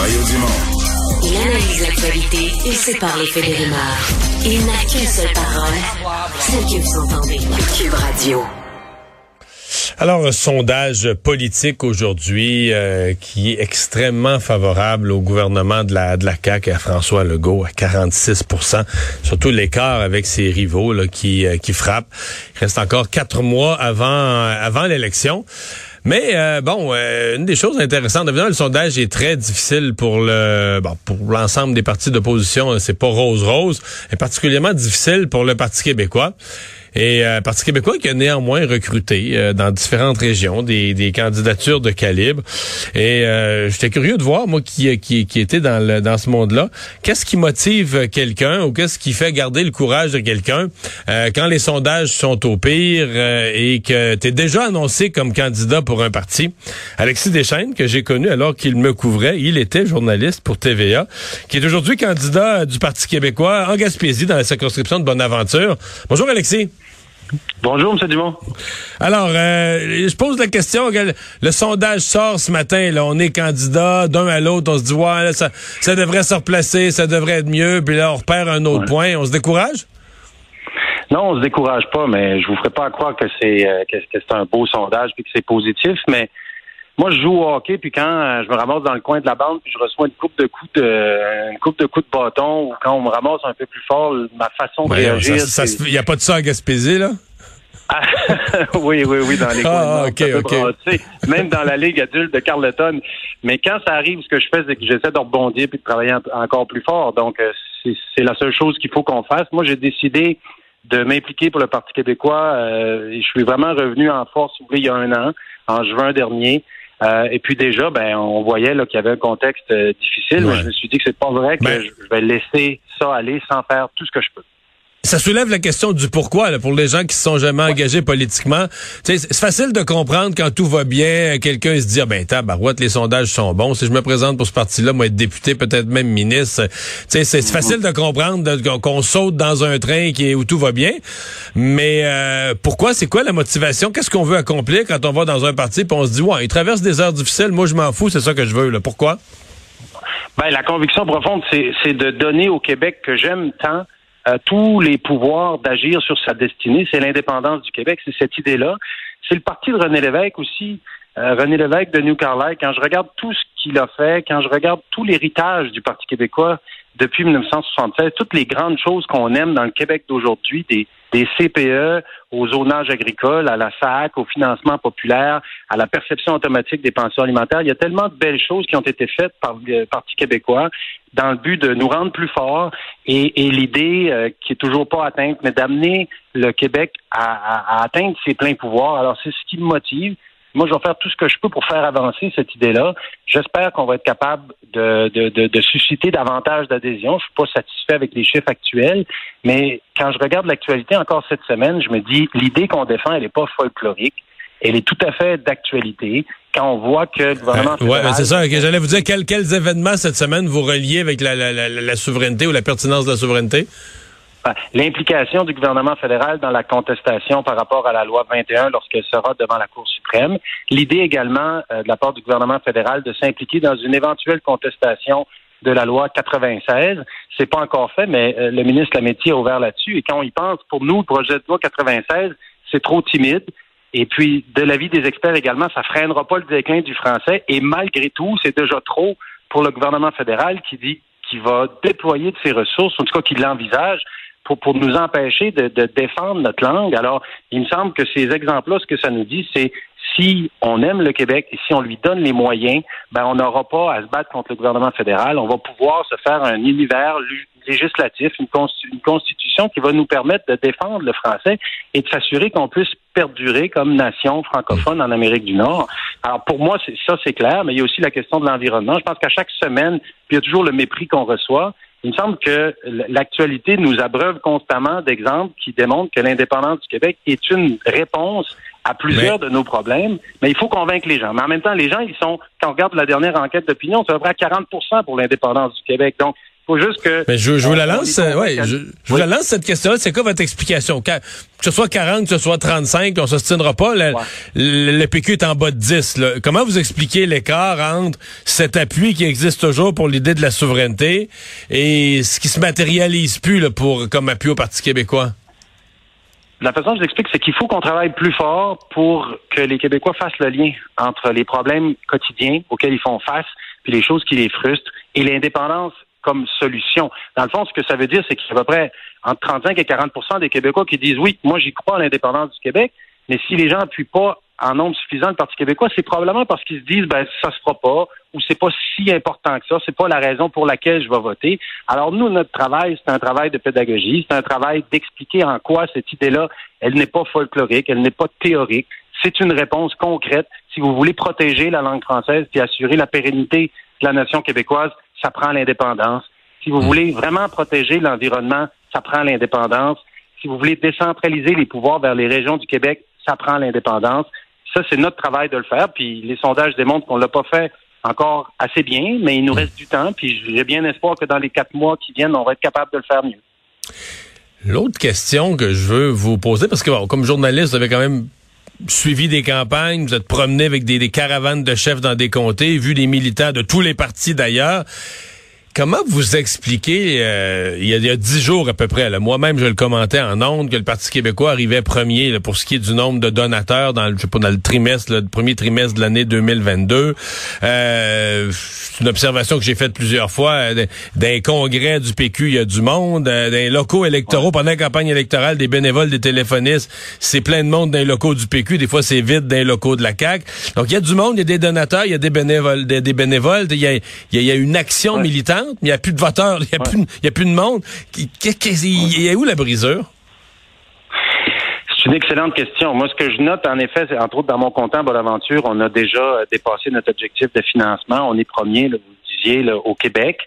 Mario Dumont. Il analyse l'actualité et sépare les faits des rumeurs. Il n'a qu'une seule parole, celle que vous entendez. Cube Radio. Alors, un sondage politique aujourd'hui qui est extrêmement favorable au gouvernement de la CAC et à François Legault, à 46%. Surtout l'écart avec ses rivaux là, qui frappent. Il reste encore 4 mois avant l'élection. Mais une des choses intéressantes, évidemment, le sondage est très difficile pour l'ensemble des partis d'opposition. C'est pas rose-rose, mais particulièrement difficile pour le Parti québécois. Et Parti québécois qui a néanmoins recruté dans différentes régions des candidatures de calibre. Et j'étais curieux de voir, moi, qui était dans ce monde-là, qu'est-ce qui motive quelqu'un ou qu'est-ce qui fait garder le courage de quelqu'un quand les sondages sont au pire et que t'es déjà annoncé comme candidat pour un parti. Alexis Deschênes, que j'ai connu alors qu'il me couvrait, il était journaliste pour TVA, qui est aujourd'hui candidat du Parti québécois en Gaspésie dans la circonscription de Bonaventure. Bonjour Alexis. Bonjour, M. Dumont. Alors, je pose la question, le sondage sort ce matin, là, on est candidat, d'un à l'autre, on se dit, ouais, là, ça devrait se replacer, ça devrait être mieux, puis là, on repère un autre point, on se décourage? Non, on se décourage pas, mais je vous ferai pas croire que c'est un beau sondage puis que c'est positif, mais moi, je joue au hockey, puis quand je me ramasse dans le coin de la bande, puis je reçois une coupe de coups de bâton, ou quand on me ramasse un peu plus fort, ma façon de réagir... Il n'y a pas de ça à Gaspésie, là? Oui, dans les coins. Okay. Même dans la Ligue adulte de Carlton. Mais quand ça arrive, ce que je fais, c'est que j'essaie de rebondir puis de travailler encore plus fort. Donc, c'est la seule chose qu'il faut qu'on fasse. Moi, j'ai décidé de m'impliquer pour le Parti québécois. Je suis vraiment revenu en force, il y a un an, en juin dernier. Et puis déjà, on voyait là qu'il y avait un contexte difficile, mais je me suis dit que c'est pas vrai que je vais laisser ça aller sans faire tout ce que je peux. Ça soulève la question du pourquoi là, pour les gens qui se sont jamais engagés politiquement. T'sais, c'est facile de comprendre quand tout va bien, quelqu'un se dit tabarouette, les sondages sont bons, si je me présente pour ce parti-là, moi être député, peut-être même ministre. T'sais, c'est facile de comprendre qu'on saute dans un train où tout va bien. Mais pourquoi, c'est quoi la motivation? Qu'est-ce qu'on veut accomplir quand on va dans un parti puis on se dit ils traversent des heures difficiles, moi je m'en fous, c'est ça que je veux là. Pourquoi? La conviction profonde, c'est de donner au Québec que j'aime tant tous les pouvoirs d'agir sur sa destinée. C'est l'indépendance du Québec, c'est cette idée-là. C'est le parti de René Lévesque aussi, René Lévesque de New Carlisle. Quand je regarde tout ce qu'il a fait, quand je regarde tout l'héritage du Parti québécois depuis 1976, toutes les grandes choses qu'on aime dans le Québec d'aujourd'hui, des CPE au zonage agricole, à la SAAQ, au financement populaire, à la perception automatique des pensions alimentaires, il y a tellement de belles choses qui ont été faites par le Parti québécois dans le but de nous rendre plus forts et l'idée qui est toujours pas atteinte, mais d'amener le Québec à atteindre ses pleins pouvoirs. Alors, c'est ce qui me motive. Moi, je vais faire tout ce que je peux pour faire avancer cette idée-là. J'espère qu'on va être capable de susciter davantage d'adhésion. Je suis pas satisfait avec les chiffres actuels, mais quand je regarde l'actualité encore cette semaine, je me dis, l'idée qu'on défend, elle n'est pas folklorique. Elle est tout à fait d'actualité. Quand on voit que le gouvernement fédéral... Oui, c'est ça. Que j'allais vous dire, quels événements cette semaine vous reliez avec la souveraineté ou la pertinence de la souveraineté? L'implication du gouvernement fédéral dans la contestation par rapport à la loi 21 lorsqu'elle sera devant la Cour suprême. L'idée également de la part du gouvernement fédéral de s'impliquer dans une éventuelle contestation de la loi 96. C'est pas encore fait, mais le ministre Lametti a ouvert là-dessus. Et quand on y pense, pour nous, le projet de loi 96, c'est trop timide. Et puis, de l'avis des experts également, ça freinera pas le déclin du français. Et malgré tout, c'est déjà trop pour le gouvernement fédéral qui va déployer de ses ressources, en tout cas qui l'envisage, pour nous empêcher de défendre notre langue. Alors, il me semble que ces exemples-là, ce que ça nous dit, c'est si on aime le Québec et si on lui donne les moyens, on n'aura pas à se battre contre le gouvernement fédéral. On va pouvoir se faire un univers législatif, une constitution qui va nous permettre de défendre le français et de s'assurer qu'on puisse perdurer comme nation francophone en Amérique du Nord. Alors, pour moi, c'est clair, mais il y a aussi la question de l'environnement. Je pense qu'à chaque semaine, puis il y a toujours le mépris qu'on reçoit. Il me semble que l'actualité nous abreuve constamment d'exemples qui démontrent que l'indépendance du Québec est une réponse à plusieurs de nos problèmes, mais il faut convaincre les gens. Mais en même temps, les gens, quand on regarde la dernière enquête d'opinion, c'est à peu près à 40% pour l'indépendance du Québec. Donc, il Faut juste que... Mais je vous la lance, la lance cette question-là. C'est quoi votre explication? Que ce soit 40, que ce soit 35, on s'obstinera pas. Le PQ est en bas de 10. Là. Comment vous expliquez l'écart entre cet appui qui existe toujours pour l'idée de la souveraineté et ce qui se matérialise plus là, comme appui au Parti québécois? La façon dont je l'explique, c'est qu'il faut qu'on travaille plus fort pour que les Québécois fassent le lien entre les problèmes quotidiens auxquels ils font face puis les choses qui les frustrent et l'indépendance comme solution. Dans le fond, ce que ça veut dire, c'est qu'il y a à peu près entre 35 et 40 % des Québécois qui disent « Oui, moi j'y crois à l'indépendance du Québec », mais si les gens n'appuient pas en nombre suffisant le Parti québécois, c'est probablement parce qu'ils se disent « Ben, ça se fera pas » ou « C'est pas si important que ça, c'est pas la raison pour laquelle je vais voter ». Alors nous, notre travail, c'est un travail de pédagogie, c'est un travail d'expliquer en quoi cette idée-là, elle n'est pas folklorique, elle n'est pas théorique, c'est une réponse concrète. Si vous voulez protéger la langue française puis assurer la pérennité de la nation québécoise, ça prend l'indépendance. Si vous voulez vraiment protéger l'environnement, ça prend l'indépendance. Si vous voulez décentraliser les pouvoirs vers les régions du Québec, ça prend l'indépendance. Ça, c'est notre travail de le faire. Puis les sondages démontrent qu'on ne l'a pas fait encore assez bien, mais il nous reste du temps. Puis j'ai bien espoir que dans les 4 mois qui viennent, on va être capable de le faire mieux. L'autre question que je veux vous poser, parce que bon, comme journaliste, vous avez quand même suivi des campagnes, vous êtes promené avec des caravanes de chefs dans des comtés, vu des militants de tous les partis d'ailleurs. Comment vous expliquez, il y a 10 jours à peu près, là, moi-même je le commentais en ondes, que le Parti québécois arrivait premier là, pour ce qui est du nombre de donateurs dans le premier trimestre de l'année 2022. C'est une observation que j'ai faite plusieurs fois. D'un congrès du PQ, il y a du monde. D'un locaux électoraux, pendant la campagne électorale, des bénévoles, des téléphonistes, c'est plein de monde dans les locaux du PQ. Des fois, c'est vide dans les locaux de la CAC. Donc, il y a du monde, il y a des donateurs, il y a des bénévoles. Il y a une action militante. Il n'y a plus de voteurs, il n'y a plus de monde. Il y a où la brisure? C'est une excellente question. Moi, ce que je note, en effet, c'est, entre autres, dans mon compte en Bonaventure, on a déjà dépassé notre objectif de financement. On est premier, là, vous le disiez, là, au Québec.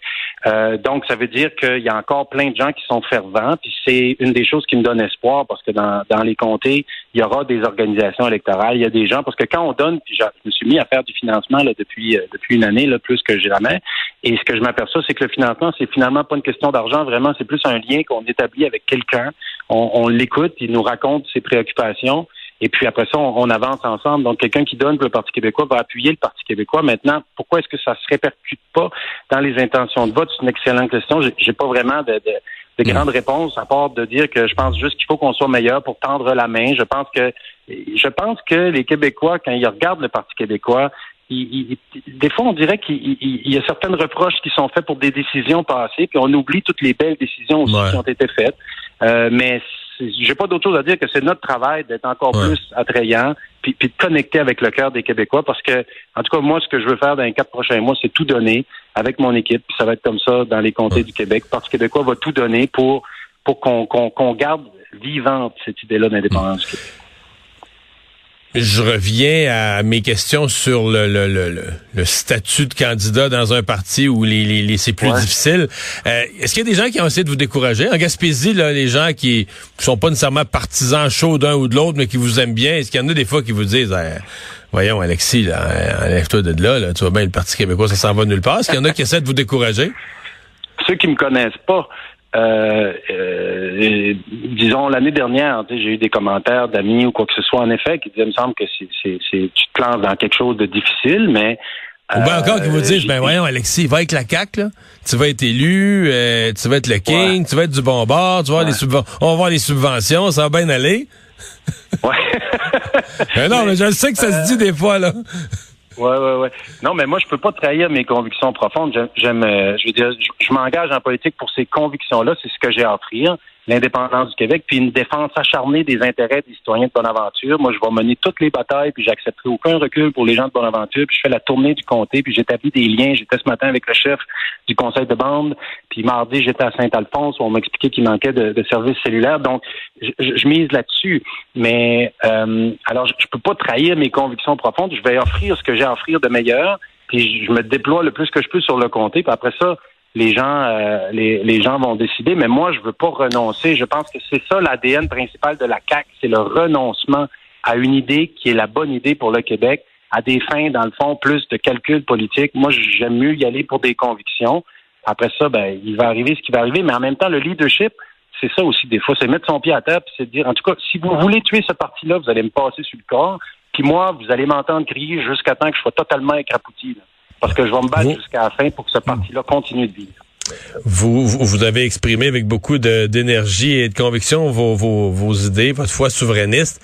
Donc, ça veut dire qu'il y a encore plein de gens qui sont fervents. Puis c'est une des choses qui me donne espoir, parce que dans les comtés, il y aura des organisations électorales, il y a des gens, parce que quand on donne, puis je me suis mis à faire du financement là, depuis une année, là, plus que jamais, et ce que je m'aperçois, c'est que le financement, c'est finalement pas une question d'argent, vraiment, c'est plus un lien qu'on établit avec quelqu'un, on l'écoute, il nous raconte ses préoccupations, et puis après ça, on avance ensemble. Donc, quelqu'un qui donne pour le Parti québécois va appuyer le Parti québécois. Maintenant, pourquoi est-ce que ça se répercute pas dans les intentions de vote? C'est une excellente question. J'ai pas vraiment de grandes réponses, à part de dire que je pense juste qu'il faut qu'on soit meilleur pour tendre la main. Je pense que les Québécois, quand ils regardent le Parti québécois, des fois, on dirait qu'il y a certaines reproches qui sont faites pour des décisions passées, puis on oublie toutes les belles décisions aussi qui ont été faites. Mais j'ai pas d'autre chose à dire que c'est notre travail d'être encore plus attrayant, puis de connecter avec le cœur des Québécois, parce que, en tout cas, moi, ce que je veux faire dans les 4 prochains mois, c'est tout donner avec mon équipe, puis ça va être comme ça dans les comtés du Québec. Le Parti québécois va tout donner pour qu'on garde vivante cette idée-là d'indépendance. Je reviens à mes questions sur le statut de candidat dans un parti où c'est plus difficile. Est-ce qu'il y a des gens qui ont essayé de vous décourager? En Gaspésie, là, les gens qui sont pas nécessairement partisans chauds d'un ou de l'autre, mais qui vous aiment bien, est-ce qu'il y en a des fois qui vous disent voyons, Alexis, enlève-toi de là, tu vois bien, le Parti québécois, ça s'en va nulle part. Est-ce qu'il y en a qui essaient de vous décourager? Ceux qui me connaissent pas, disons, l'année dernière, j'ai eu des commentaires d'amis ou quoi que ce soit, en effet, qui disaient, il me semble que tu te lances dans quelque chose de difficile, mais... ou bien encore qui vous disent, voyons, Alexis, va avec la CAQ, là. Tu vas être élu, tu vas être le king, tu vas être du bon bord, tu vas on va voir les subventions, ça va bien aller. Ouais. Mais non, mais je sais que ça se dit des fois, là. Ouais. Non, mais moi, je peux pas trahir mes convictions profondes. Je m'engage en politique pour ces convictions-là. C'est ce que j'ai à offrir. L'indépendance du Québec, puis une défense acharnée des intérêts des citoyens de Bonaventure. Moi, je vais mener toutes les batailles, puis j'accepterai aucun recul pour les gens de Bonaventure, puis je fais la tournée du comté, puis j'établis des liens. J'étais ce matin avec le chef du conseil de bande, puis mardi, j'étais à Saint-Alphonse, où on m'expliquait qu'il manquait de services cellulaires. Donc, je mise là-dessus. Mais, alors, je peux pas trahir mes convictions profondes. Je vais offrir ce que j'ai à offrir de meilleur, puis je me déploie le plus que je peux sur le comté, puis après ça, les gens vont décider, mais moi, je veux pas renoncer. Je pense que c'est ça l'ADN principal de la CAQ, c'est le renoncement à une idée qui est la bonne idée pour le Québec, à des fins, dans le fond, plus de calcul politique. Moi, j'aime mieux y aller pour des convictions. Après ça, ben, il va arriver ce qui va arriver. Mais en même temps, le leadership, c'est ça aussi des fois. C'est mettre son pied à terre puis c'est de dire, en tout cas, si vous voulez tuer ce parti-là, vous allez me passer sur le corps. Puis moi, vous allez m'entendre crier jusqu'à temps que je sois totalement écrapouti. Parce que je vais me battre jusqu'à la fin pour que ce parti-là continue de vivre. Vous avez exprimé avec beaucoup d'énergie et de conviction vos idées, votre foi souverainiste.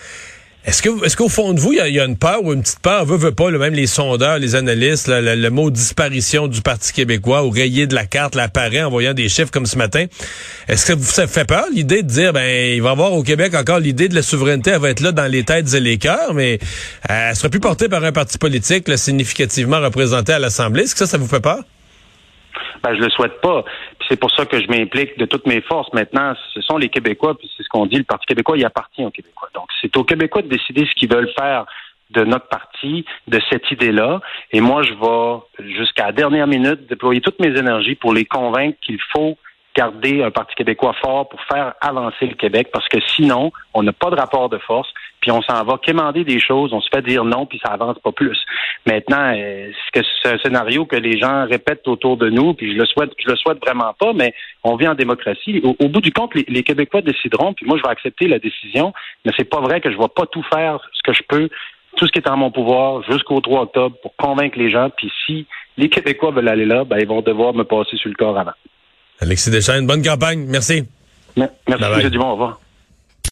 Est-ce qu'au fond de vous, il y a une peur ou une petite peur, veut pas, là, même les sondeurs, les analystes, le mot disparition du Parti québécois ou rayé de la carte l'apparaît en voyant des chiffres comme ce matin. Est-ce que ça fait peur, l'idée de dire, ben, il va y avoir au Québec encore l'idée de la souveraineté, elle va être là dans les têtes et les cœurs, mais elle sera plus portée par un parti politique, là, significativement représenté à l'Assemblée. Est-ce que ça vous fait peur? Ben, je le souhaite pas. Puis c'est pour ça que je m'implique de toutes mes forces. Maintenant, ce sont les Québécois, puis c'est ce qu'on dit, le Parti québécois, il appartient aux Québécois. Donc, c'est aux Québécois de décider ce qu'ils veulent faire de notre parti, de cette idée-là. Et moi, je vais, jusqu'à la dernière minute, déployer toutes mes énergies pour les convaincre qu'il faut garder un Parti québécois fort pour faire avancer le Québec, parce que sinon, on n'a pas de rapport de force, puis on s'en va quémander des choses, on se fait dire non, puis ça avance pas plus. Maintenant, c'est un scénario que les gens répètent autour de nous, puis je le souhaite vraiment pas, mais on vit en démocratie. Au bout du compte, les Québécois décideront, puis moi, je vais accepter la décision, mais c'est pas vrai que je vais pas tout faire ce que je peux, tout ce qui est en mon pouvoir, jusqu'au 3 octobre, pour convaincre les gens, puis si les Québécois veulent aller là, ben ils vont devoir me passer sur le corps avant. Alexis Deschênes, bonne campagne. Merci. Merci, M. Dumont. Au revoir.